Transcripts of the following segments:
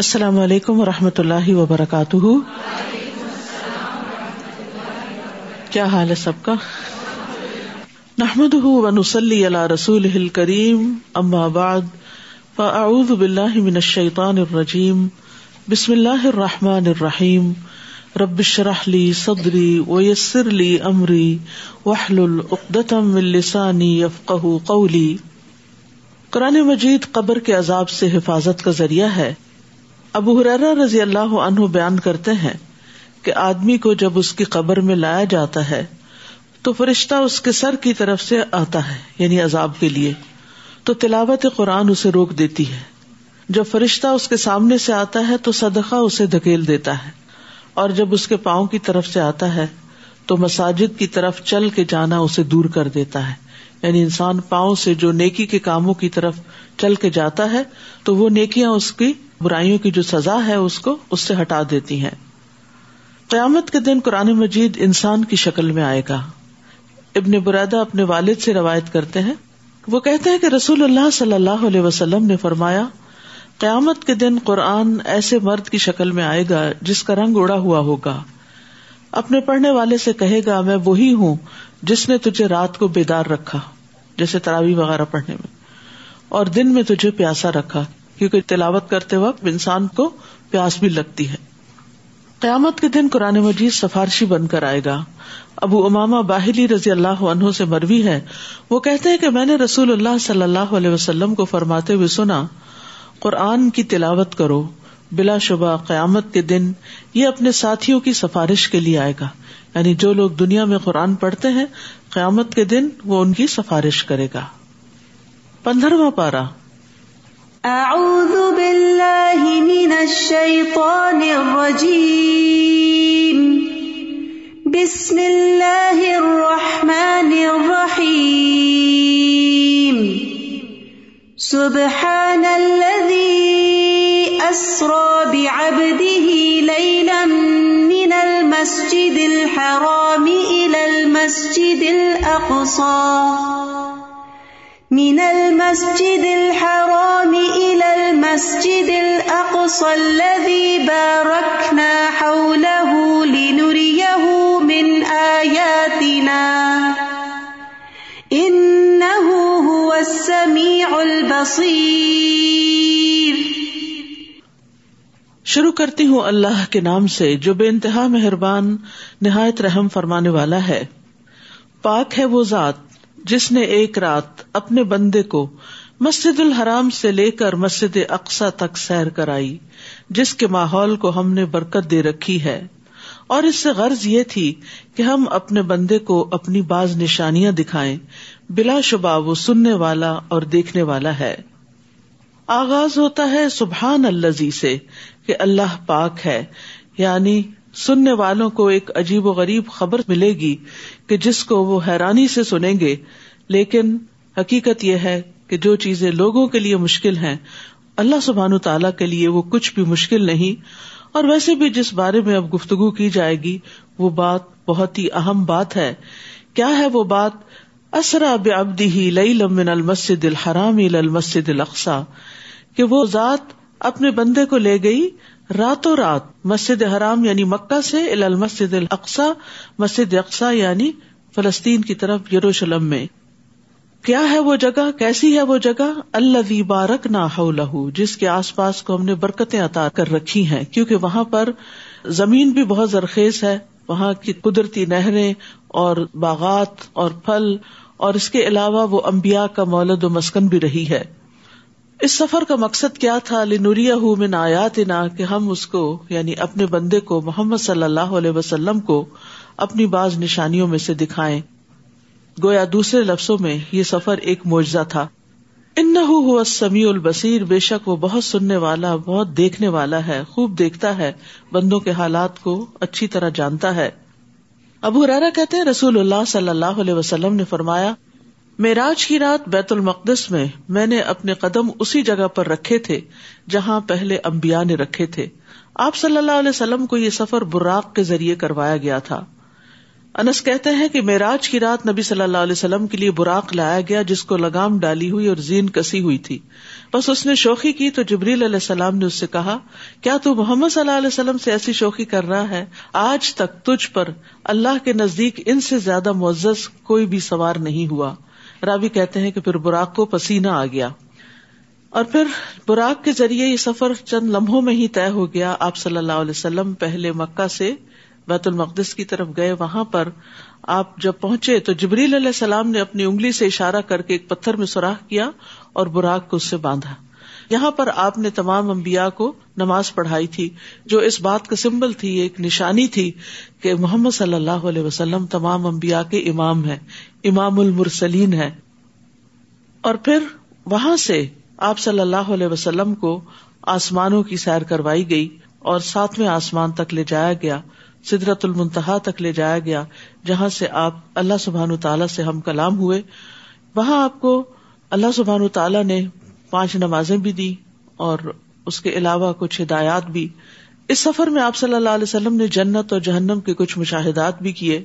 السلام علیکم ورحمۃ اللہ وبرکاتہ۔ کیا حال ہے سب کا؟ نحمده ونصلي على رسوله الكريم، اما بعد فاعوذ بالله من الشيطان الرجيم، بسم الله الرحمن الرحيم، رب اشرح لي صدري ويسر لي امري واحلل عقدة من لساني يفقهوا قولي۔ قرآن مجید قبر کے عذاب سے حفاظت کا ذریعہ ہے۔ ابو ہریرہ رضی اللہ عنہ بیان کرتے ہیں کہ آدمی کو جب اس کی قبر میں لایا جاتا ہے تو فرشتہ اس کے سر کی طرف سے آتا ہے، یعنی عذاب کے لیے، تو تلاوت قرآن اسے روک دیتی ہے۔ جب فرشتہ اس کے سامنے سے آتا ہے تو صدقہ اسے دھکیل دیتا ہے، اور جب اس کے پاؤں کی طرف سے آتا ہے تو مساجد کی طرف چل کے جانا اسے دور کر دیتا ہے۔ یعنی انسان پاؤں سے جو نیکی کے کاموں کی طرف چل کے جاتا ہے تو وہ نیکیاں اس کی برائیوں کی جو سزا ہے اس کو اس سے ہٹا دیتی ہیں۔ قیامت کے دن قرآن مجید انسان کی شکل میں آئے گا۔ ابن برادہ اپنے والد سے روایت کرتے ہیں، وہ کہتے ہیں کہ رسول اللہ صلی اللہ علیہ وسلم نے فرمایا، قیامت کے دن قرآن ایسے مرد کی شکل میں آئے گا جس کا رنگ اڑا ہوا ہوگا، اپنے پڑھنے والے سے کہے گا، میں وہی ہوں جس نے تجھے رات کو بیدار رکھا، جیسے تراویح وغیرہ پڑھنے میں، اور دن میں تجھے پیاسا رکھا، کیونکہ تلاوت کرتے وقت انسان کو پیاس بھی لگتی ہے۔ قیامت کے دن قرآن مجید سفارشی بن کر آئے گا۔ ابو امامہ باہلی رضی اللہ عنہ سے مروی ہے، وہ کہتے ہیں کہ میں نے رسول اللہ صلی اللہ علیہ وسلم کو فرماتے ہوئے سنا، قرآن کی تلاوت کرو، بلا شبہ قیامت کے دن یہ اپنے ساتھیوں کی سفارش کے لیے آئے گا۔ یعنی جو لوگ دنیا میں قرآن پڑھتے ہیں، قیامت کے دن وہ ان کی سفارش کرے گا۔ 15واں پارہ۔ اعوذ باللہ من الشیطان الرجیم، بسم اللہ الرحمن الرحیم، سبحان الذی اسرا بعبده لیلا من المسجد الحرام الی المسجد الاقصی من المسجد الحرام إلى المسجد الأقصى الذي باركنا حوله لنريه من آياتنا إنه هو السميع البصير۔ شروع کرتی ہوں اللہ کے نام سے جو بے انتہا مہربان نہایت رحم فرمانے والا ہے۔ پاک ہے وہ ذات جس نے ایک رات اپنے بندے کو مسجد الحرام سے لے کر مسجد اقصی تک سیر کرائی، جس کے ماحول کو ہم نے برکت دے رکھی ہے، اور اس سے غرض یہ تھی کہ ہم اپنے بندے کو اپنی بعض نشانیاں دکھائیں، بلا شبہ وہ سننے والا اور دیکھنے والا ہے۔ آغاز ہوتا ہے سبحان الذی سے، کہ اللہ پاک ہے، یعنی سننے والوں کو ایک عجیب و غریب خبر ملے گی کہ جس کو وہ حیرانی سے سنیں گے، لیکن حقیقت یہ ہے کہ جو چیزیں لوگوں کے لیے مشکل ہیں، اللہ سبحانہ تعالیٰ کے لیے وہ کچھ بھی مشکل نہیں، اور ویسے بھی جس بارے میں اب گفتگو کی جائے گی وہ بات بہت ہی اہم بات ہے۔ کیا ہے وہ بات؟ اسرا بعبده لیلا من المسجد الحرام الی المسجد الاقصی، کہ وہ ذات اپنے بندے کو لے گئی راتوں رات مسجد حرام یعنی مکہ سے الی المسجد الاقصی، مسجد اقصی یعنی فلسطین کی طرف یروشلم میں۔ کیا ہے وہ جگہ، کیسی ہے وہ جگہ؟ الذی بارکنا حولہ، جس کے آس پاس کو ہم نے برکتیں عطا کر رکھی ہیں، کیونکہ وہاں پر زمین بھی بہت زرخیز ہے، وہاں کی قدرتی نہریں اور باغات اور پھل، اور اس کے علاوہ وہ انبیاء کا مولد و مسکن بھی رہی ہے۔ اس سفر کا مقصد کیا تھا؟ لنریہ من آیاتنا، کہ ہم اس کو یعنی اپنے بندے کو محمد صلی اللہ علیہ وسلم کو اپنی بعض نشانیوں میں سے دکھائیں۔ گویا دوسرے لفظوں میں یہ سفر ایک معجزہ تھا۔ انہ هو السمیع البصیر، بے شک وہ بہت سننے والا، بہت دیکھنے والا ہے، خوب دیکھتا ہے، بندوں کے حالات کو اچھی طرح جانتا ہے۔ ابو ہریرہ کہتے ہیں رسول اللہ صلی اللہ علیہ وسلم نے فرمایا، معراج کی رات بیت المقدس میں میں نے اپنے قدم اسی جگہ پر رکھے تھے جہاں پہلے انبیاء نے رکھے تھے۔ آپ صلی اللہ علیہ وسلم کو یہ سفر براق کے ذریعے کروایا گیا تھا۔ انس کہتے ہیں کہ معراج کی رات نبی صلی اللہ علیہ وسلم کے لیے براق لایا گیا، جس کو لگام ڈالی ہوئی اور زین کسی ہوئی تھی۔ بس اس نے شوخی کی تو جبریل علیہ السلام نے اس سے کہا کیا تو محمد صلی اللہ علیہ وسلم سے ایسی شوخی کر رہا ہے؟ آج تک تجھ پر اللہ کے نزدیک ان سے زیادہ معزز کوئی بھی سوار نہیں ہوا۔ راوی کہتے ہیں کہ پھر براق کو پسینہ آ گیا، اور پھر براق کے ذریعے یہ سفر چند لمحوں میں ہی طے ہو گیا۔ آپ صلی اللہ علیہ وسلم پہلے مکہ سے بیت المقدس کی طرف گئے، وہاں پر آپ جب پہنچے تو جبریل علیہ السلام نے اپنی انگلی سے اشارہ کر کے ایک پتھر میں سوراخ کیا اور براق کو اس سے باندھا۔ یہاں پر آپ نے تمام انبیاء کو نماز پڑھائی تھی، جو اس بات کا سمبل تھی، ایک نشانی تھی کہ محمد صلی اللہ علیہ وسلم تمام انبیاء کے امام ہیں، امام المرسلین ہیں۔ اور پھر وہاں سے آپ صلی اللہ علیہ وسلم کو آسمانوں کی سیر کروائی گئی اور ساتویں آسمان تک لے جایا گیا، سدرۃ المنتہا تک لے جایا گیا، جہاں سے آپ اللہ سبحانہ تعالیٰ سے ہم کلام ہوئے۔ وہاں آپ کو اللہ سبحانہ تعالیٰ نے 5 نمازیں بھی دی اور اس کے علاوہ کچھ ہدایات بھی۔ اس سفر میں آپ صلی اللہ علیہ وسلم نے جنت اور جہنم کے کچھ مشاہدات بھی کیے۔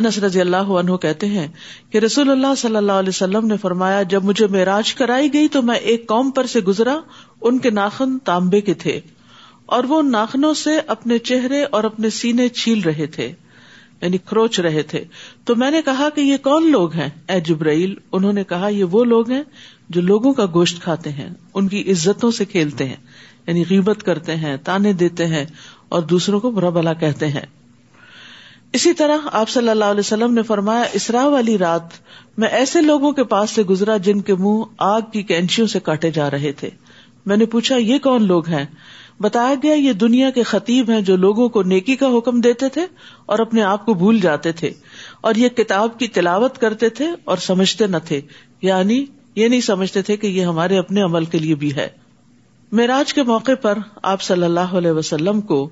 انس رضی اللہ عنہ کہتے ہیں کہ رسول اللہ صلی اللہ علیہ وسلم نے فرمایا، جب مجھے معراج کرائی گئی تو میں ایک قوم پر سے گزرا، ان کے ناخن تانبے کے تھے اور وہ ناخنوں سے اپنے چہرے اور اپنے سینے چھیل رہے تھے، یعنی کھروچ رہے تھے۔ تو میں نے کہا کہ یہ کون لوگ ہیں اے جبرائیل؟ انہوں نے کہا یہ وہ لوگ ہیں جو لوگوں کا گوشت کھاتے ہیں، ان کی عزتوں سے کھیلتے ہیں، یعنی غیبت کرتے ہیں، تانے دیتے ہیں اور دوسروں کو برا بھلا کہتے ہیں۔ اسی طرح آپ صلی اللہ علیہ وسلم نے فرمایا، اسراء والی رات میں ایسے لوگوں کے پاس سے گزرا جن کے منہ آگ کی کینچیوں سے کاٹے جا رہے تھے۔ میں نے پوچھا یہ کون لوگ ہیں؟ بتایا گیا یہ دنیا کے خطیب ہیں جو لوگوں کو نیکی کا حکم دیتے تھے اور اپنے آپ کو بھول جاتے تھے، اور یہ کتاب کی تلاوت کرتے تھے اور سمجھتے نہ تھے، یعنی یہ نہیں سمجھتے تھے کہ یہ ہمارے اپنے عمل کے لیے بھی ہے۔ معراج کے موقع پر آپ صلی اللہ علیہ وسلم کو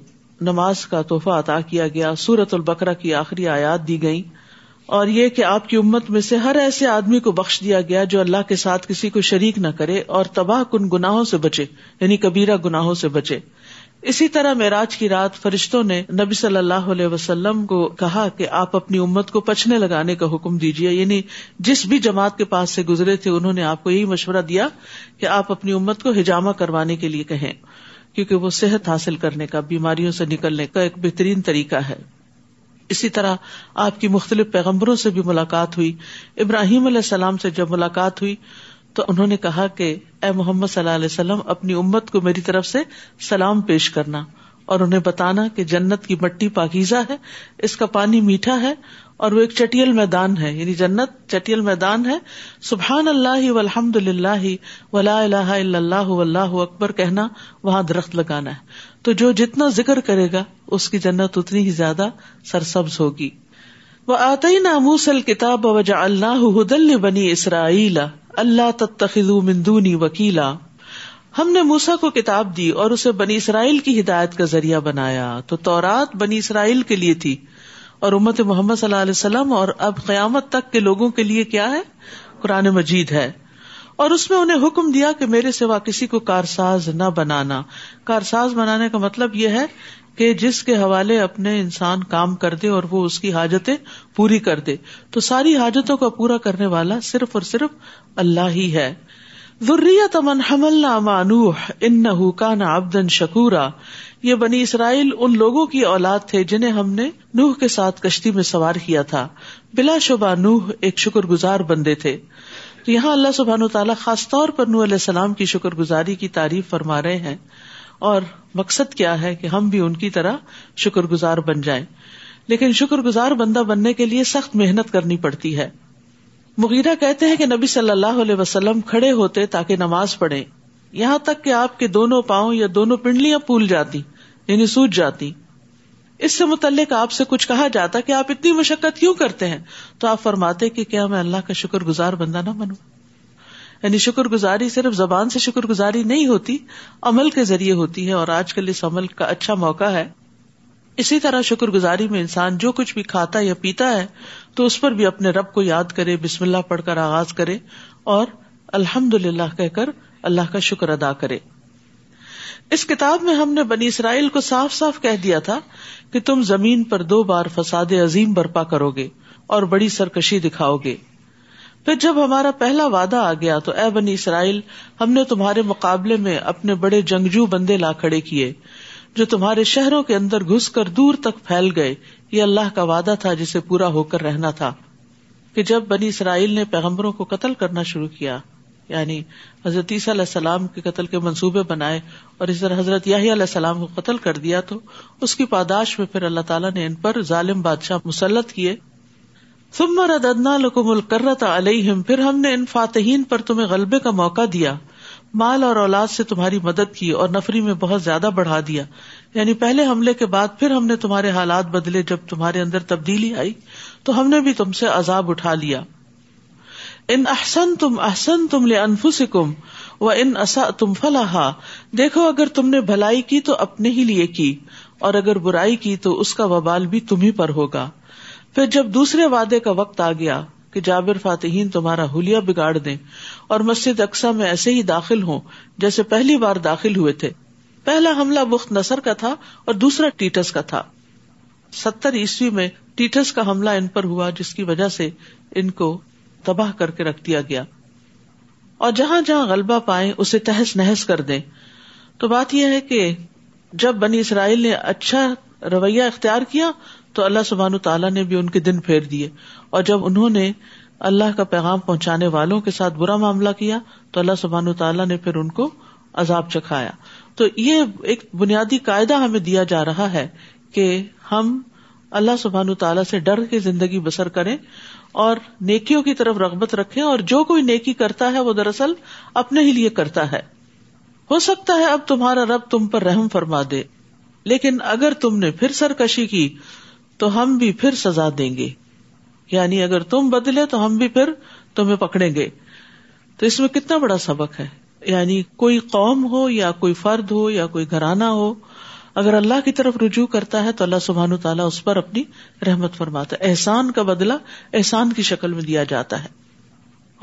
نماز کا تحفہ عطا کیا گیا، سورۃ البقرہ کی آخری آیات دی گئیں، اور یہ کہ آپ کی امت میں سے ہر ایسے آدمی کو بخش دیا گیا جو اللہ کے ساتھ کسی کو شریک نہ کرے اور تباہ کن گناہوں سے بچے، یعنی کبیرہ گناہوں سے بچے۔ اسی طرح معراج کی رات فرشتوں نے نبی صلی اللہ علیہ وسلم کو کہا کہ آپ اپنی امت کو پچھنے لگانے کا حکم دیجیے، یعنی جس بھی جماعت کے پاس سے گزرے تھے انہوں نے آپ کو یہی مشورہ دیا کہ آپ اپنی امت کو ہجامہ کروانے کے لیے کہیں، کیونکہ وہ صحت حاصل کرنے کا، بیماریوں سے نکلنے کا ایک بہترین طریقہ ہے۔ اسی طرح آپ کی مختلف پیغمبروں سے بھی ملاقات ہوئی۔ ابراہیم علیہ السلام سے جب ملاقات ہوئی تو انہوں نے کہا کہ اے محمد صلی اللہ علیہ وسلم، اپنی امت کو میری طرف سے سلام پیش کرنا اور انہیں بتانا کہ جنت کی مٹی پاکیزہ ہے، اس کا پانی میٹھا ہے اور وہ ایک چٹیل میدان ہے، یعنی جنت چٹیل میدان ہے۔ سبحان اللہ والحمد للہ ولا الہ الا اللہ واللہ اکبر کہنا، وہاں درخت لگانا ہے۔ تو جو جتنا ذکر کرے گا اس کی جنت اتنی ہی زیادہ سرسبز ہوگی۔ وآتینا موسیٰ الکتاب وجعلناہ ھدی لبنی اسرائیل الا تتخذوا من دونی وکیلا، ہم نے موسیٰ کو کتاب دی اور اسے بنی اسرائیل کی ہدایت کا ذریعہ بنایا۔ تو تورات بنی اسرائیل کے لیے تھی اور امت محمد صلی اللہ علیہ وسلم اور اب قیامت تک کے لوگوں کے لیے کیا ہے؟ قرآن مجید ہے۔ اور اس میں انہیں حکم دیا کہ میرے سوا کسی کو کارساز نہ بنانا۔ کارساز بنانے کا مطلب یہ ہے کہ جس کے حوالے اپنے انسان کام کر دے اور وہ اس کی حاجتیں پوری کر دے۔ تو ساری حاجتوں کا پورا کرنے والا صرف اور صرف اللہ ہی ہے۔ ذریۃ من حملنا مع نوح انہ کان عبدا شکورا، یہ بنی اسرائیل ان لوگوں کی اولاد تھے جنہیں ہم نے نوح کے ساتھ کشتی میں سوار کیا تھا، بلا شبہ نوح ایک شکر گزار بندے تھے۔ تو یہاں اللہ سبحانہ وتعالی خاص طور پر نوح علیہ السلام کی شکر گزاری کی تعریف فرما رہے ہیں، اور مقصد کیا ہے کہ ہم بھی ان کی طرح شکر گزار بن جائیں، لیکن شکر گزار بندہ بننے کے لیے سخت محنت کرنی پڑتی ہے۔ مغیرہ کہتے ہیں کہ نبی صلی اللہ علیہ وسلم کھڑے ہوتے تاکہ نماز پڑھیں، یہاں تک کہ آپ کے دونوں پاؤں یا دونوں پنڈلیاں پھول جاتی، یعنی سوج جاتی۔ اس سے متعلق آپ سے کچھ کہا جاتا کہ آپ اتنی مشقت کیوں کرتے ہیں؟ تو آپ فرماتے کہ کیا میں اللہ کا شکر گزار بندہ نہ بنوں؟ یعنی شکر گزاری صرف زبان سے شکر گزاری نہیں ہوتی، عمل کے ذریعے ہوتی ہے، اور آج کل اس عمل کا اچھا موقع ہے۔ اسی طرح شکر گزاری میں انسان جو کچھ بھی کھاتا یا پیتا ہے تو اس پر بھی اپنے رب کو یاد کرے، بسم اللہ پڑھ کر آغاز کرے اور الحمدللہ کہہ کر اللہ کا شکر ادا کرے۔ اس کتاب میں ہم نے بنی اسرائیل کو صاف صاف کہہ دیا تھا کہ تم زمین پر 2 بار فساد عظیم برپا کرو گے اور بڑی سرکشی دکھاؤ گے۔ پھر جب ہمارا پہلا وعدہ آ گیا تو اے بنی اسرائیل، ہم نے تمہارے مقابلے میں اپنے بڑے جنگجو بندے لا کھڑے کیے جو تمہارے شہروں کے اندر گھس کر دور تک پھیل گئے۔ یہ اللہ کا وعدہ تھا جسے پورا ہو کر رہنا تھا، کہ جب بنی اسرائیل نے پیغمبروں کو قتل کرنا شروع کیا، یعنی حضرت عیسیٰ علیہ السلام کے قتل کے منصوبے بنائے اور اس طرح حضرت یحییٰ علیہ السلام کو قتل کر دیا، تو اس کی پاداش میں پھر اللہ تعالیٰ نے ان پر ظالم بادشاہ مسلط کیے۔ ثم رددنا لکم الکرۃ علیہم، پھر ہم نے ان فاتحین پر تمہیں غلبے کا موقع دیا، مال اور اولاد سے تمہاری مدد کی اور نفری میں بہت زیادہ بڑھا دیا۔ یعنی پہلے حملے کے بعد پھر ہم نے تمہارے حالات بدلے، جب تمہارے اندر تبدیلی آئی تو ہم نے بھی تم سے عذاب اٹھا لیا۔ ان احسنتم احسنتم لانفسکم وان اسأتم فلہا، دیکھو اگر تم نے بھلائی کی تو اپنے ہی لیے کی، اور اگر برائی کی تو اس کا وبال بھی تمہیں پر ہوگا۔ پھر جب دوسرے وعدے کا وقت آ گیا کہ جابر فاتحین تمہارا حلیہ بگاڑ دیں اور مسجد اقصیٰ میں ایسے ہی داخل ہوں جیسے پہلی بار داخل ہوئے تھے، پہلا حملہ بخت نصر کا تھا اور دوسرا ٹیٹس کا تھا۔ 70 عیسوی میں ٹیٹس کا حملہ ان پر ہوا، جس کی وجہ سے ان کو تباہ کر کے رکھ دیا گیا، اور جہاں جہاں غلبہ پائیں اسے تہس نہس کر دیں۔ تو بات یہ ہے کہ جب بنی اسرائیل نے اچھا رویہ اختیار کیا تو اللہ سبحانہ تعالیٰ نے بھی ان کے دن پھیر دیے، اور جب انہوں نے اللہ کا پیغام پہنچانے والوں کے ساتھ برا معاملہ کیا تو اللہ سبحانہ تعالیٰ نے پھر ان کو عذاب چکھایا۔ تو یہ ایک بنیادی قاعدہ ہمیں دیا جا رہا ہے کہ ہم اللہ سبحانہ تعالیٰ سے ڈر کے زندگی بسر کریں اور نیکیوں کی طرف رغبت رکھیں، اور جو کوئی نیکی کرتا ہے وہ دراصل اپنے ہی لیے کرتا ہے۔ ہو سکتا ہے اب تمہارا رب تم پر رحم فرما دے، لیکن اگر تم نے پھر سرکشی کی تو ہم بھی پھر سزا دیں گے، یعنی اگر تم بدلے تو ہم بھی پھر تمہیں پکڑیں گے۔ تو اس میں کتنا بڑا سبق ہے، یعنی کوئی قوم ہو یا کوئی فرد ہو یا کوئی گھرانہ ہو، اگر اللہ کی طرف رجوع کرتا ہے تو اللہ سبحانہ تعالیٰ اس پر اپنی رحمت فرماتا ہے۔ احسان کا بدلہ احسان کی شکل میں دیا جاتا ہے،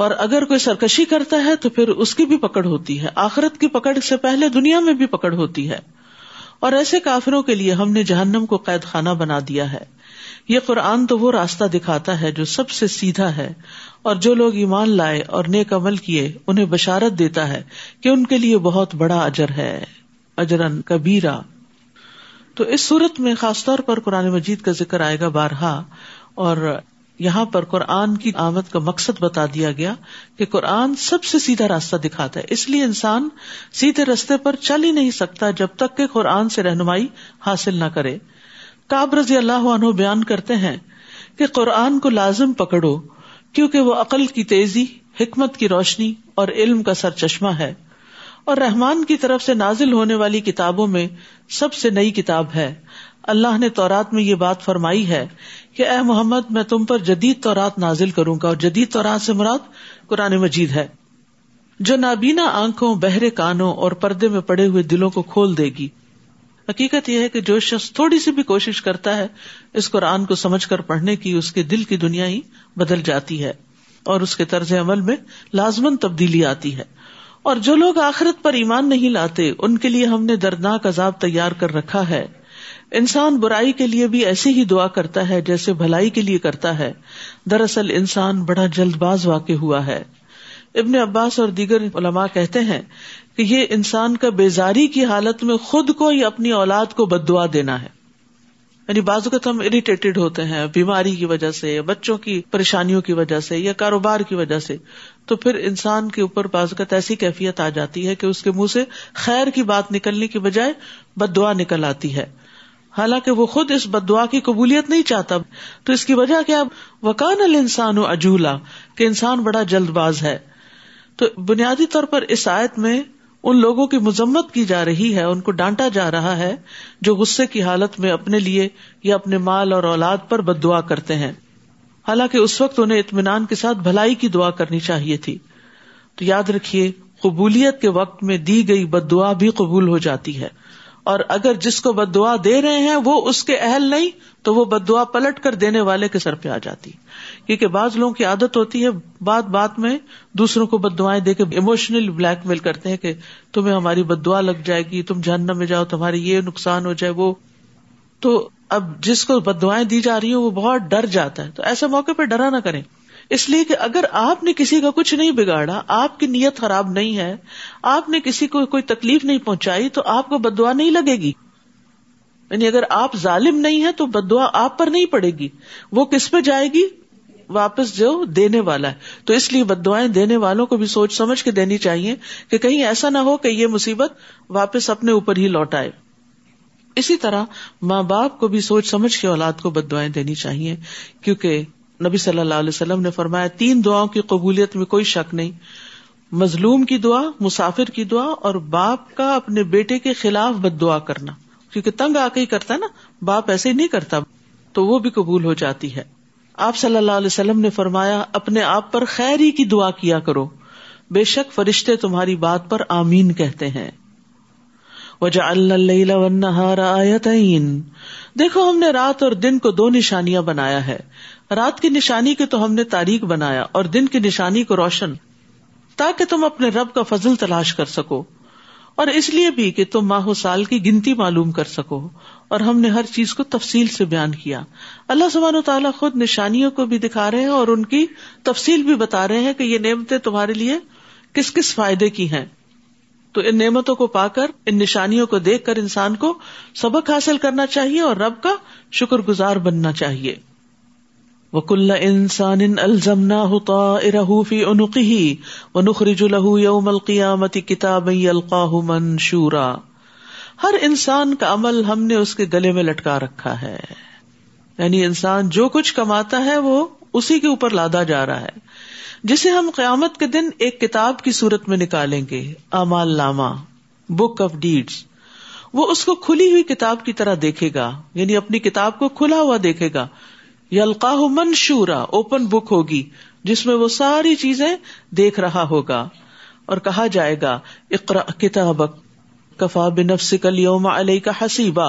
اور اگر کوئی سرکشی کرتا ہے تو پھر اس کی بھی پکڑ ہوتی ہے، آخرت کی پکڑ سے پہلے دنیا میں بھی پکڑ ہوتی ہے، اور ایسے کافروں کے لیے ہم نے جہنم کو قید خانہ بنا دیا ہے۔ یہ قرآن تو وہ راستہ دکھاتا ہے جو سب سے سیدھا ہے، اور جو لوگ ایمان لائے اور نیک عمل کیے انہیں بشارت دیتا ہے کہ ان کے لیے بہت بڑا اجر ہے، اجراً کبیرہ۔ تو اس صورت میں خاص طور پر قرآن مجید کا ذکر آئے گا بارہا، اور یہاں پر قرآن کی آمد کا مقصد بتا دیا گیا کہ قرآن سب سے سیدھا راستہ دکھاتا ہے، اس لیے انسان سیدھے راستے پر چل ہی نہیں سکتا جب تک کہ قرآن سے رہنمائی حاصل نہ کرے۔ کعب رضی اللہ عنہ بیان کرتے ہیں کہ قرآن کو لازم پکڑو، کیونکہ وہ عقل کی تیزی، حکمت کی روشنی اور علم کا سرچشمہ ہے، اور رحمان کی طرف سے نازل ہونے والی کتابوں میں سب سے نئی کتاب ہے۔ اللہ نے تورات میں یہ بات فرمائی ہے کہ اے محمد، میں تم پر جدید تورات نازل کروں گا، اور جدید تورات سے مراد قرآن مجید ہے، جو نابینا آنکھوں، بہرے کانوں اور پردے میں پڑے ہوئے دلوں کو کھول دے گی۔ حقیقت یہ ہے کہ جو شخص تھوڑی سی بھی کوشش کرتا ہے اس قرآن کو سمجھ کر پڑھنے کی، اس کے دل کی دنیا ہی بدل جاتی ہے اور اس کے طرز عمل میں لازماً تبدیلی آتی ہے۔ اور جو لوگ آخرت پر ایمان نہیں لاتے ان کے لیے ہم نے دردناک عذاب تیار کر رکھا ہے۔ انسان برائی کے لیے بھی ایسے ہی دعا کرتا ہے جیسے بھلائی کے لیے کرتا ہے، دراصل انسان بڑا جلد باز واقع ہوا ہے۔ ابن عباس اور دیگر علماء کہتے ہیں کہ یہ انسان کا بیزاری کی حالت میں خود کو یا اپنی اولاد کو بد دعا دینا ہے، یعنی بعض وقت ہم اریٹیٹڈ ہوتے ہیں بیماری کی وجہ سے یا بچوں کی پریشانیوں کی وجہ سے یا کاروبار کی وجہ سے، تو پھر انسان کے اوپر بعض وقت ایسی کیفیت آ جاتی ہے کہ اس کے منہ سے خیر کی بات نکلنے کی بجائے بد دعا نکل آتی ہے، حالانکہ وہ خود اس بد دعا کی قبولیت نہیں چاہتا۔ تو اس کی وجہ کیا؟ وَكَانَ الْإِنسَانُ عَجُولًا، کہ انسان بڑا جلد باز ہے۔ تو بنیادی طور پر اس آیت میں ان لوگوں کی مذمت کی جا رہی ہے، ان کو ڈانٹا جا رہا ہے جو غصے کی حالت میں اپنے لیے یا اپنے مال اور اولاد پر بد دعا کرتے ہیں، حالانکہ اس وقت انہیں اطمینان کے ساتھ بھلائی کی دعا کرنی چاہیے تھی۔ تو یاد رکھیے، قبولیت کے وقت میں دی گئی بد دعا بھی قبول ہو جاتی ہے، اور اگر جس کو بد دعا دے رہے ہیں وہ اس کے اہل نہیں تو وہ بد دعا پلٹ کر دینے والے کے سر پہ آ جاتی، کیونکہ بعض لوگوں کی عادت ہوتی ہے بات بات میں دوسروں کو بد دعائیں دے کے ایموشنل بلیک میل کرتے ہیں کہ تمہیں ہماری بد دعا لگ جائے گی، تم جہنم میں جاؤ، تمہارے یہ نقصان ہو جائے وہ۔ تو اب جس کو بد دعائیں دی جا رہی ہیں وہ بہت ڈر جاتا ہے، تو ایسے موقع پہ ڈرا نہ کریں، اس لیے کہ اگر آپ نے کسی کا کچھ نہیں بگاڑا، آپ کی نیت خراب نہیں ہے، آپ نے کسی کو کوئی تکلیف نہیں پہنچائی، تو آپ کو بد دعا نہیں لگے گی. یعنی اگر آپ ظالم نہیں ہیں تو بد دعا آپ پر نہیں پڑے گی، وہ کس پہ جائے گی؟ واپس جو دینے والا ہے. تو اس لیے بد دعائیں دینے والوں کو بھی سوچ سمجھ کے دینی چاہیے کہ کہیں ایسا نہ ہو کہ یہ مصیبت واپس اپنے اوپر ہی لوٹ آئے. اسی طرح ماں باپ کو بھی سوچ سمجھ کے اولاد کو بد دعائیں دینی چاہیے، کیونکہ نبی صلی اللہ علیہ وسلم نے فرمایا تین دعاؤں کی قبولیت میں کوئی شک نہیں، مظلوم کی دعا، مسافر کی دعا، اور باپ کا اپنے بیٹے کے خلاف بد دعا کرنا، کیونکہ تنگ آ کے ہی کرتا ہے نا، باپ ایسے ہی نہیں کرتا، تو وہ بھی قبول ہو جاتی ہے. آپ صلی اللہ علیہ وسلم نے فرمایا اپنے آپ پر خیر ہی کی دعا کیا کرو، بے شک فرشتے تمہاری بات پر آمین کہتے ہیں. وَجَعَلْنَا اللَّيْلَ وَالنَّهَارَ آیَتَيْنِ، دیکھو ہم نے رات اور دن کو دو نشانیاں بنایا ہے، رات کی نشانی کے تو ہم نے تاریک بنایا اور دن کی نشانی کو روشن، تاکہ تم اپنے رب کا فضل تلاش کر سکو، اور اس لیے بھی کہ تم ماہ و سال کی گنتی معلوم کر سکو، اور ہم نے ہر چیز کو تفصیل سے بیان کیا. اللہ سبحانہ و تعالیٰ خود نشانیوں کو بھی دکھا رہے ہیں اور ان کی تفصیل بھی بتا رہے ہیں کہ یہ نعمتیں تمہارے لیے کس کس فائدے کی ہیں. تو ان نعمتوں کو پا کر، ان نشانیوں کو دیکھ کر انسان کو سبق حاصل کرنا چاہیے اور رب کا شکر گزار بننا چاہیے. وَكُلَّ إِنسَانٍ أَلْزَمْنَاهُ طَائِرَهُ فِي عُنُقِهِ وَنُخْرِجُ لَهُ يَوْمَ الْقِيَامَةِ كِتَابًا يَلْقَاهُ مَنْشُورًا، ہر انسان کا عمل ہم نے اس کے گلے میں لٹکا رکھا ہے، یعنی انسان جو کچھ کماتا ہے وہ اسی کے اوپر لادا جا رہا ہے، جسے ہم قیامت کے دن ایک کتاب کی صورت میں نکالیں گے، اعمال نامہ، بک آف ڈیڈز. وہ اس کو کھلی ہوئی کتاب کی طرح دیکھے گا، یعنی اپنی کتاب کو کھلا ہوا دیکھے گا. یلقاہ منشورا، اوپن بک ہوگی جس میں وہ ساری چیزیں دیکھ رہا ہوگا، اور کہا جائے گا اقرا کتابک کفا بنفسک الیوم علیک حسیبا،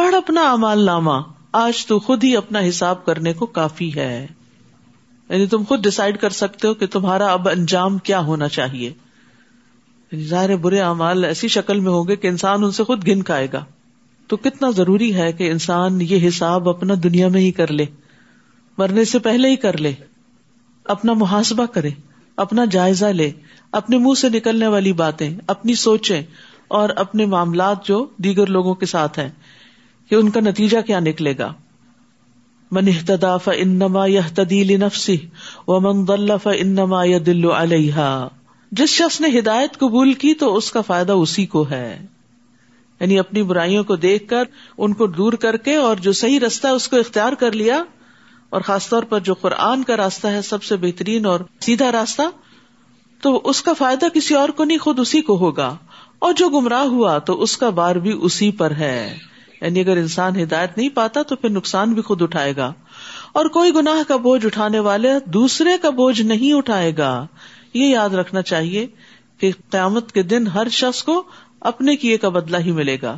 پڑھ اپنا اعمال نامہ، آج تو خود ہی اپنا حساب کرنے کو کافی ہے. یعنی تم خود ڈیسائیڈ کر سکتے ہو کہ تمہارا اب انجام کیا ہونا چاہیے. ظاہر برے اعمال ایسی شکل میں ہوں گے کہ انسان ان سے خود گن کھائے گا. تو کتنا ضروری ہے کہ انسان یہ حساب اپنا دنیا میں ہی کر لے، مرنے سے پہلے ہی کر لے، اپنا محاسبہ کرے، اپنا جائزہ لے، اپنے منہ سے نکلنے والی باتیں، اپنی سوچیں اور اپنے معاملات جو دیگر لوگوں کے ساتھ ہیں کہ ان کا نتیجہ کیا نکلے گا. من اہتدی فانما یہتدی لنفسہ ومن ضل فانما یضل علیہا، جس شخص نے ہدایت قبول کی تو اس کا فائدہ اسی کو ہے، یعنی اپنی برائیوں کو دیکھ کر ان کو دور کر کے اور جو صحیح راستہ ہے اس کو اختیار کر لیا، اور خاص طور پر جو قرآن کا راستہ ہے سب سے بہترین اور سیدھا راستہ، تو اس کا فائدہ کسی اور کو نہیں، خود اسی کو ہوگا. اور جو گمراہ ہوا تو اس کا بار بھی اسی پر ہے، یعنی اگر انسان ہدایت نہیں پاتا تو پھر نقصان بھی خود اٹھائے گا. اور کوئی گناہ کا بوجھ اٹھانے والے دوسرے کا بوجھ نہیں اٹھائے گا. یہ یاد رکھنا چاہیے کہ قیامت کے دن ہر شخص کو اپنے کیے کا بدلہ ہی ملے گا،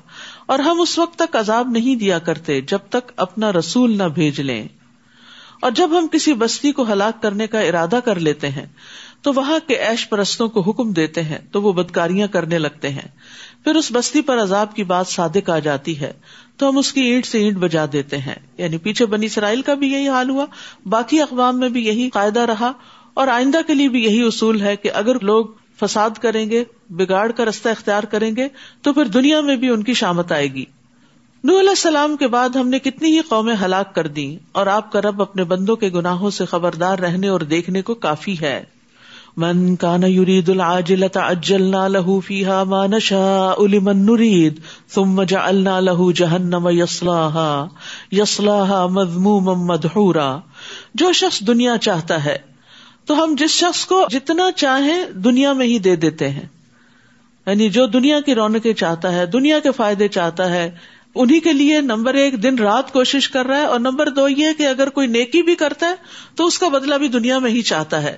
اور ہم اس وقت تک عذاب نہیں دیا کرتے جب تک اپنا رسول نہ بھیج لیں. اور جب ہم کسی بستی کو ہلاک کرنے کا ارادہ کر لیتے ہیں تو وہاں کے عیش پرستوں کو حکم دیتے ہیں تو وہ بدکاریاں کرنے لگتے ہیں، پھر اس بستی پر عذاب کی بات صادق آ جاتی ہے تو ہم اس کی اینٹ سے اینٹ بجا دیتے ہیں. یعنی پیچھے بنی اسرائیل کا بھی یہی حال ہوا، باقی اقوام میں بھی یہی قاعدہ رہا، اور آئندہ کے لیے بھی یہی اصول ہے کہ اگر لوگ فساد کریں گے، بگاڑ کا رستہ اختیار کریں گے تو پھر دنیا میں بھی ان کی شامت آئے گی. نوح علیہ السلام کے بعد ہم نے کتنی ہی قومیں ہلاک کر دیں، اور آپ کا رب اپنے بندوں کے گناہوں سے خبردار رہنے اور دیکھنے کو کافی ہے. من کان یرید العاجلۃ عجلنا لہ فیہا ما نشاء لمن نرید ثم جعلنا لہ جہنم یصلاھا مذموما مدحورا. جو شخص دنیا چاہتا ہے تو ہم جس شخص کو جتنا چاہیں دنیا میں ہی دے دیتے ہیں، یعنی جو دنیا کی رونقیں چاہتا ہے، دنیا کے فائدے چاہتا ہے، انہی کے لیے نمبر ایک دن رات کوشش کر رہا ہے، اور نمبر دو یہ کہ اگر کوئی نیکی بھی کرتا ہے تو اس کا بدلہ بھی دنیا میں ہی چاہتا ہے،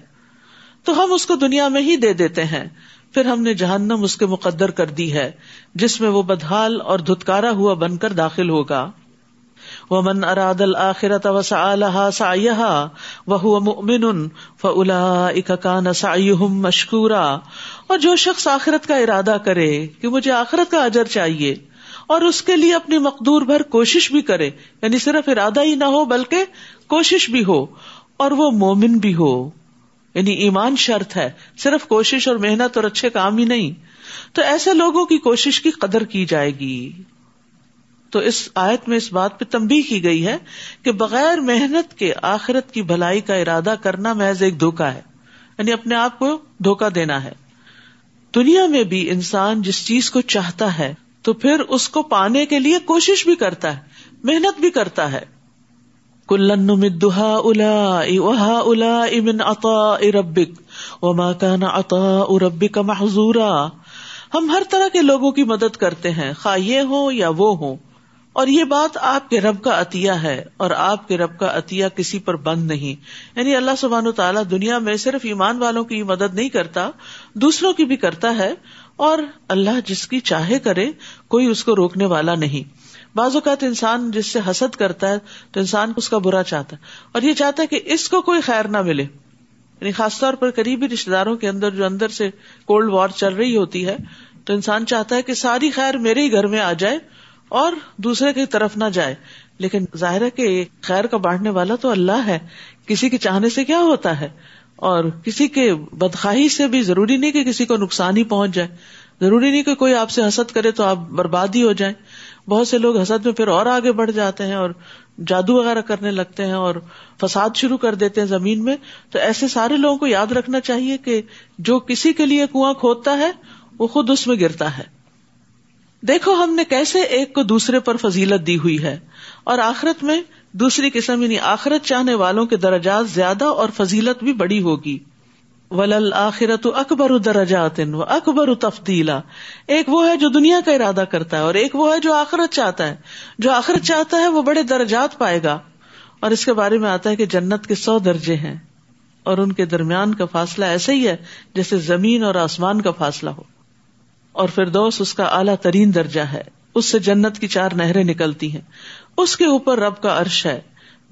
تو ہم اس کو دنیا میں ہی دے دیتے ہیں. پھر ہم نے جہنم اس کے مقدر کر دی ہے جس میں وہ بدحال اور دھتکارا ہوا بن کر داخل ہوگا. وَمَنْ أَرَادَ الْآخِرَةَ وَسَعَى لَهَا سَعْيَهَا وَهُوَ مُؤْمِنٌ فَأُولَئِكَ كَانَ سَعْيُهُمْ مَشْكُورًا. اور جو شخص آخرت کا ارادہ کرے کہ مجھے آخرت کا اجر چاہیے اور اس کے لیے اپنی مقدور بھر کوشش بھی کرے، یعنی صرف ارادہ ہی نہ ہو بلکہ کوشش بھی ہو، اور وہ مومن بھی ہو، یعنی ایمان شرط ہے، صرف کوشش اور محنت اور اچھے کام ہی نہیں، تو ایسے لوگوں کی کوشش کی قدر کی جائے گی۔ تو اس آیت میں اس بات پہ تنبیہ کی گئی ہے کہ بغیر محنت کے آخرت کی بھلائی کا ارادہ کرنا محض ایک دھوکا ہے، یعنی اپنے آپ کو دھوکا دینا ہے۔ دنیا میں بھی انسان جس چیز کو چاہتا ہے تو پھر اس کو پانے کے لیے کوشش بھی کرتا ہے، محنت بھی کرتا ہے۔ کلن نمد ہؤلاء وہؤلاء من عطاء ربک وما کان عطاء ربک محظورا، ہم ہر طرح کے لوگوں کی مدد کرتے ہیں، خواہ یہ ہو یا وہ ہو، اور یہ بات آپ کے رب کا عطیہ ہے، اور آپ کے رب کا عطیہ کسی پر بند نہیں۔ یعنی اللہ سبحانہ و تعالیٰ دنیا میں صرف ایمان والوں کی مدد نہیں کرتا، دوسروں کی بھی کرتا ہے، اور اللہ جس کی چاہے کرے، کوئی اس کو روکنے والا نہیں۔ بعض اوقات انسان جس سے حسد کرتا ہے تو انسان اس کا برا چاہتا ہے، اور یہ چاہتا ہے کہ اس کو کوئی خیر نہ ملے، یعنی خاص طور پر قریبی رشتے داروں کے اندر جو اندر سے کولڈ وار چل رہی ہوتی ہے، تو انسان چاہتا ہے کہ ساری خیر میرے ہی گھر میں آ جائے اور دوسرے کی طرف نہ جائے۔ لیکن ظاہر ہے کہ خیر کا بانٹنے والا تو اللہ ہے، کسی کے چاہنے سے کیا ہوتا ہے، اور کسی کے بدخواہی سے بھی ضروری نہیں کہ کسی کو نقصان ہی پہنچ جائے، ضروری نہیں کہ کوئی آپ سے حسد کرے تو آپ برباد ہی ہو جائیں۔ بہت سے لوگ حسد میں پھر اور آگے بڑھ جاتے ہیں اور جادو وغیرہ کرنے لگتے ہیں اور فساد شروع کر دیتے ہیں زمین میں۔ تو ایسے سارے لوگوں کو یاد رکھنا چاہیے کہ جو کسی کے لیے کنواں کھودتا ہے وہ خود اس میں گرتا ہے۔ دیکھو ہم نے کیسے ایک کو دوسرے پر فضیلت دی ہوئی ہے، اور آخرت میں دوسری قسم یعنی آخرت چاہنے والوں کے درجات زیادہ اور فضیلت بھی بڑی ہوگی۔ وَلَلْآخِرَةُ أَكْبَرُ دَرَجَاتٍ وَأَكْبَرُ تَفْضِيلًا، ایک وہ ہے جو دنیا کا ارادہ کرتا ہے، اور ایک وہ ہے جو آخرت چاہتا ہے۔ جو آخرت چاہتا ہے وہ بڑے درجات پائے گا، اور اس کے بارے میں آتا ہے کہ جنت کے 100 درجے ہیں، اور ان کے درمیان کا فاصلہ ایسا ہی ہے جیسے زمین اور آسمان کا فاصلہ ہو، اور فردوس اس کا اعلیٰ ترین درجہ ہے، اس سے جنت کی 4 نہریں نکلتی ہیں، اس کے اوپر رب کا عرش ہے۔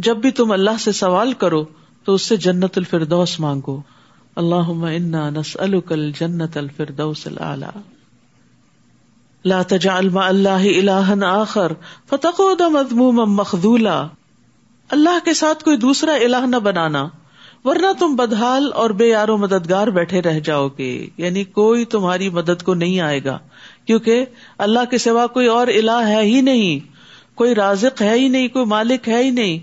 جب بھی تم اللہ سے سوال کرو تو اس سے جنت الفردوس مانگو۔ اللہم انا نسألک الجنت الفردوس الاعلی لا تجعل مع اللہ الہا آخر فتقعد مذموما مخذولا، اللہ کے ساتھ کوئی دوسرا الہ نہ بنانا ورنہ تم بدحال اور بے یار و مددگار بیٹھے رہ جاؤ گے، یعنی کوئی تمہاری مدد کو نہیں آئے گا، کیونکہ اللہ کے سوا کوئی اور الہ ہے ہی نہیں، کوئی رازق ہے ہی نہیں، کوئی مالک ہے ہی نہیں،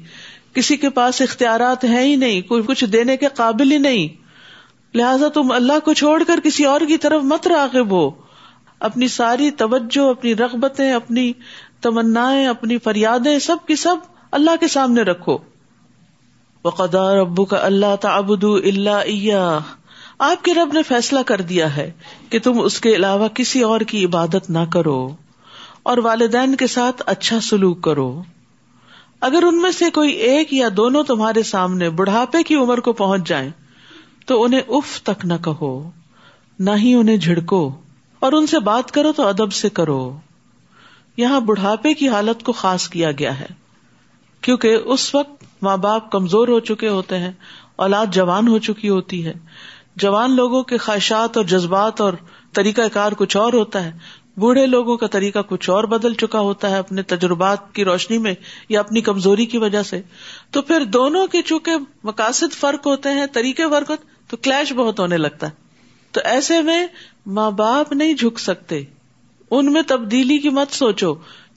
کسی کے پاس اختیارات ہیں ہی نہیں، کوئی کچھ دینے کے قابل ہی نہیں۔ لہٰذا تم اللہ کو چھوڑ کر کسی اور کی طرف مت راغب ہو، اپنی ساری توجہ، اپنی رغبتیں، اپنی تمنائیں، اپنی فریادیں سب کی سب اللہ کے سامنے رکھو۔ وَقَضَى رَبُّكَ أَلَّا تَعْبُدُوا إِلَّا إِيَّاهُ، آپ کے رب نے فیصلہ کر دیا ہے کہ تم اس کے علاوہ کسی اور کی عبادت نہ کرو، اور والدین کے ساتھ اچھا سلوک کرو۔ اگر ان میں سے کوئی ایک یا دونوں تمہارے سامنے بڑھاپے کی عمر کو پہنچ جائیں تو انہیں اف تک نہ کہو، نہ ہی انہیں جھڑکو، اور ان سے بات کرو تو ادب سے کرو۔ یہاں بڑھاپے کی حالت کو خاص کیا گیا ہے، کیونکہ اس وقت ماں باپ کمزور ہو چکے ہوتے ہیں، اولاد جوان ہو چکی ہوتی ہے، جوان لوگوں کے خواہشات اور جذبات اور طریقہ کار کچھ اور ہوتا ہے، بوڑھے لوگوں کا طریقہ کچھ اور بدل چکا ہوتا ہے اپنے تجربات کی روشنی میں یا اپنی کمزوری کی وجہ سے۔ تو پھر دونوں کے چونکہ مقاصد فرق ہوتے ہیں، طریقے فرق ہوتے ہیں، تو کلیش بہت ہونے لگتا ہے۔ تو ایسے میں ماں باپ نہیں جھک سکتے، ان میں تبدیلی کی مت سوچو،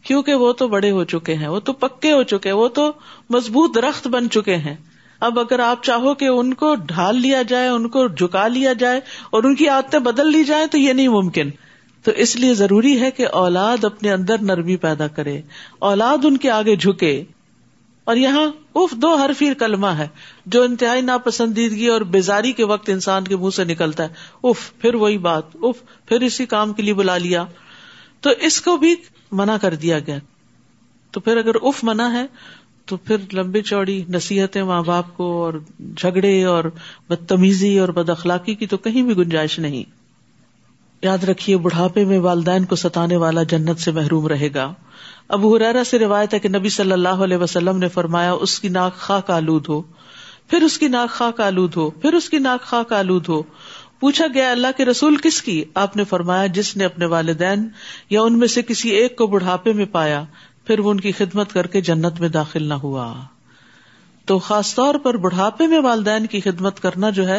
کیونکہ وہ تو بڑے ہو چکے ہیں، وہ تو پکے ہو چکے ہیں، وہ تو مضبوط درخت بن چکے ہیں۔ اب اگر آپ چاہو کہ ان کو ڈھال لیا جائے، ان کو جھکا لیا جائے اور ان کی عادتیں بدل لی جائیں تو یہ نہیں ممکن۔ تو اس لیے ضروری ہے کہ اولاد اپنے اندر نرمی پیدا کرے، اولاد ان کے آگے جھکے۔ اور یہاں اف 2 حرفی کلمہ ہے جو انتہائی ناپسندیدگی اور بیزاری کے وقت انسان کے منہ سے نکلتا ہے، اف، پھر وہی بات، اف، پھر اسی کام کے لیے بلا لیا، تو اس کو بھی منع کر دیا گیا۔ تو پھر اگر اف منع ہے تو پھر لمبی چوڑی نصیحتیں ماں باپ کو اور جھگڑے اور بدتمیزی اور بد اخلاقی کی تو کہیں بھی گنجائش نہیں۔ یاد رکھیے، بڑھاپے میں والدین کو ستانے والا جنت سے محروم رہے گا۔ ابو ہریرہ سے روایت ہے کہ نبی صلی اللہ علیہ وسلم نے فرمایا، اس کی ناک خاک آلود ہو، پھر اس کی ناک خاک آلود ہو، پھر اس کی ناک خاک آلود ہو۔ پوچھا گیا، اللہ کے رسول کس کی؟ آپ نے فرمایا، جس نے اپنے والدین یا ان میں سے کسی ایک کو بڑھاپے میں پایا پھر وہ ان کی خدمت کر کے جنت میں داخل نہ ہوا۔ تو خاص طور پر بڑھاپے میں والدین کی خدمت کرنا جو ہے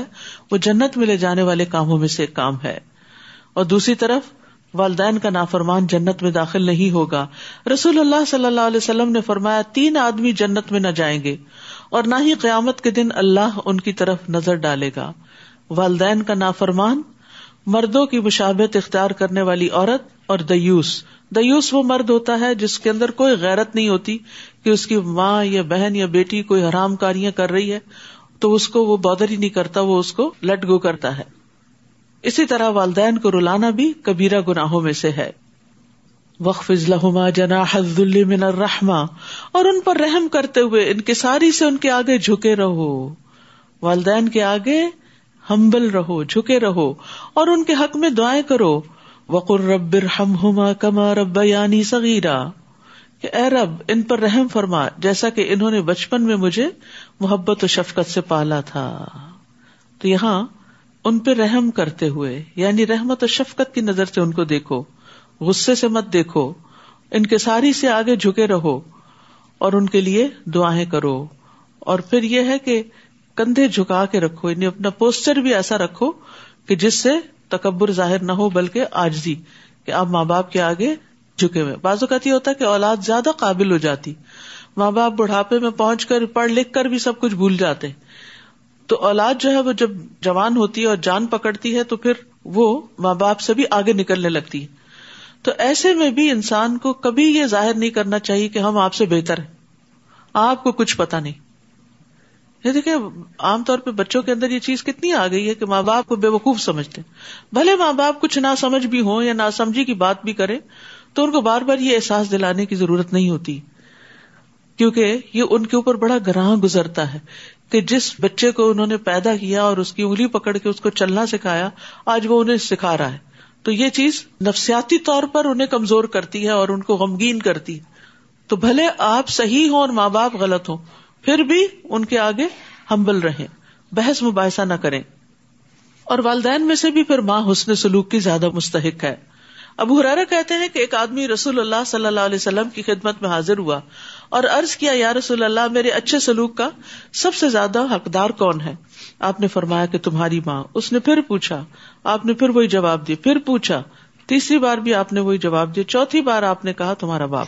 وہ جنت میں لے جانے والے کاموں میں سے ایک کام ہے. اور دوسری طرف والدین کا نافرمان جنت میں داخل نہیں ہوگا. رسول اللہ صلی اللہ علیہ وسلم نے فرمایا 3 آدمی جنت میں نہ جائیں گے اور نہ ہی قیامت کے دن اللہ ان کی طرف نظر ڈالے گا. والدین کا نافرمان, مردوں کی مشابہت اختیار کرنے والی عورت, اور دیوس. دیوس وہ مرد ہوتا ہے جس کے اندر کوئی غیرت نہیں ہوتی کہ اس کی ماں یا بہن یا بیٹی کوئی حرام کاریاں کر رہی ہے تو اس کو وہ بادر ہی نہیں کرتا, وہ اس کو لٹ گو کرتا ہے. اسی طرح والدین کو رلانا بھی کبیرہ گناہوں میں سے ہے. وَاخْفِضْ لَهُمَا جَنَاحَ الذُّلِّ مِنَ الرَّحْمَةِ, اور ان پر رحم کرتے ہوئے انکساری سے ان کے آگے جھکے رہو. والدین کے آگے ہمبل رہو, جھکے رہو, اور ان کے حق میں دعائیں کرو. وَقُلْ رَبِّ ارْحَمْهُمَا كَمَا رَبَّيَانِي صَغِيرًا, کہ اے رب ان پر رحم فرما جیسا کہ انہوں نے بچپن میں مجھے محبت و شفقت سے پالا تھا. تو یہاں ان پہ رحم کرتے ہوئے یعنی رحمت و شفقت کی نظر سے ان کو دیکھو, غصے سے مت دیکھو, انکساری سے آگے جھکے رہو اور ان کے لیے دعائیں کرو. اور پھر یہ ہے کہ کندھے جھکا کے رکھو, یعنی اپنا پوسچر بھی ایسا رکھو کہ جس سے تکبر ظاہر نہ ہو بلکہ عاجزی, کہ آپ ماں باپ کے آگے جھکے ہوئے. بعض اوقات یہ ہوتا ہے کہ اولاد زیادہ قابل ہو جاتی, ماں باپ بڑھاپے میں پہنچ کر پڑھ لکھ کر بھی سب کچھ بھول جاتے ہیں. تو اولاد جو ہے وہ جب جوان ہوتی ہے اور جان پکڑتی ہے تو پھر وہ ماں باپ سے بھی آگے نکلنے لگتی ہے. تو ایسے میں بھی انسان کو کبھی یہ ظاہر نہیں کرنا چاہیے کہ ہم آپ سے بہتر ہیں, آپ کو کچھ پتا نہیں. یہ دیکھیں عام طور پہ بچوں کے اندر یہ چیز کتنی آ گئی ہے کہ ماں باپ کو بے وقوف سمجھتے ہیں. بھلے ماں باپ کچھ نہ سمجھ بھی ہوں یا نہ سمجھی کی بات بھی کریں تو ان کو بار بار یہ احساس دلانے کی ضرورت نہیں ہوتی, کیونکہ یہ ان کے اوپر بڑا گراں گزرتا ہے کہ جس بچے کو انہوں نے پیدا کیا اور اس کی انگلی پکڑ کے اس کو چلنا سکھایا, آج وہ انہیں سکھا رہا ہے. تو یہ چیز نفسیاتی طور پر انہیں کمزور کرتی ہے اور ان کو غمگین کرتی ہے. تو بھلے آپ صحیح ہوں اور ماں باپ غلط ہوں, پھر بھی ان کے آگے ہمبل رہیں, بحث مباحثہ نہ کریں. اور والدین میں سے بھی پھر ماں حسن سلوک کی زیادہ مستحق ہے. ابو ہریرہ کہتے ہیں کہ ایک آدمی رسول اللہ صلی اللہ علیہ وسلم کی خدمت میں حاضر ہوا اور عرض کیا, یا رسول اللہ میرے اچھے سلوک کا سب سے زیادہ حقدار کون ہے؟ آپ نے فرمایا کہ تمہاری ماں. اس نے پھر پوچھا, آپ نے پھر وہی جواب دیا, پھر پوچھا, تیسری بار بھی آپ نے وہی جواب دیا, چوتھی بار آپ نے کہا تمہارا باپ.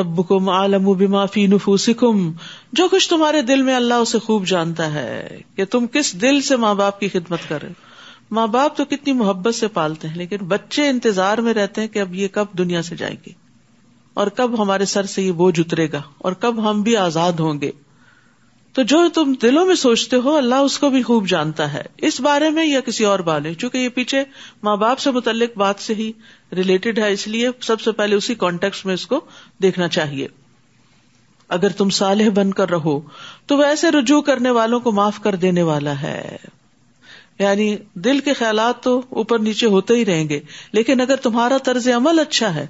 ربکم اعلم بما فی نفوسکم, جو کچھ تمہارے دل میں اللہ اسے خوب جانتا ہے کہ تم کس دل سے ماں باپ کی خدمت کر رہے ہو. ماں باپ تو کتنی محبت سے پالتے ہیں لیکن بچے انتظار میں رہتے ہیں کہ اب یہ کب دنیا سے جائیں گے اور کب ہمارے سر سے یہ بوجھ اترے گا اور کب ہم بھی آزاد ہوں گے. تو جو تم دلوں میں سوچتے ہو اللہ اس کو بھی خوب جانتا ہے, اس بارے میں یا کسی اور بارے. چونکہ یہ پیچھے ماں باپ سے متعلق بات سے ہی ریلیٹڈ ہے, اس لیے سب سے پہلے اسی کانٹیکسٹ میں اس کو دیکھنا چاہیے. اگر تم صالح بن کر رہو تو وہ ایسے رجوع کرنے والوں کو معاف کر دینے والا ہے. یعنی دل کے خیالات تو اوپر نیچے ہوتے ہی رہیں گے, لیکن اگر تمہارا طرز عمل اچھا ہے,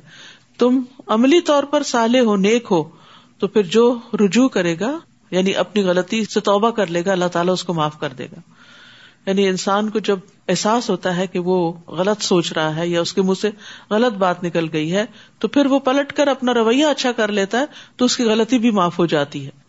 تم عملی طور پر صالح ہو, نیک ہو, تو پھر جو رجوع کرے گا یعنی اپنی غلطی سے توبہ کر لے گا اللہ تعالیٰ اس کو معاف کر دے گا. یعنی انسان کو جب احساس ہوتا ہے کہ وہ غلط سوچ رہا ہے یا اس کے منہ سے غلط بات نکل گئی ہے تو پھر وہ پلٹ کر اپنا رویہ اچھا کر لیتا ہے, تو اس کی غلطی بھی معاف ہو جاتی ہے.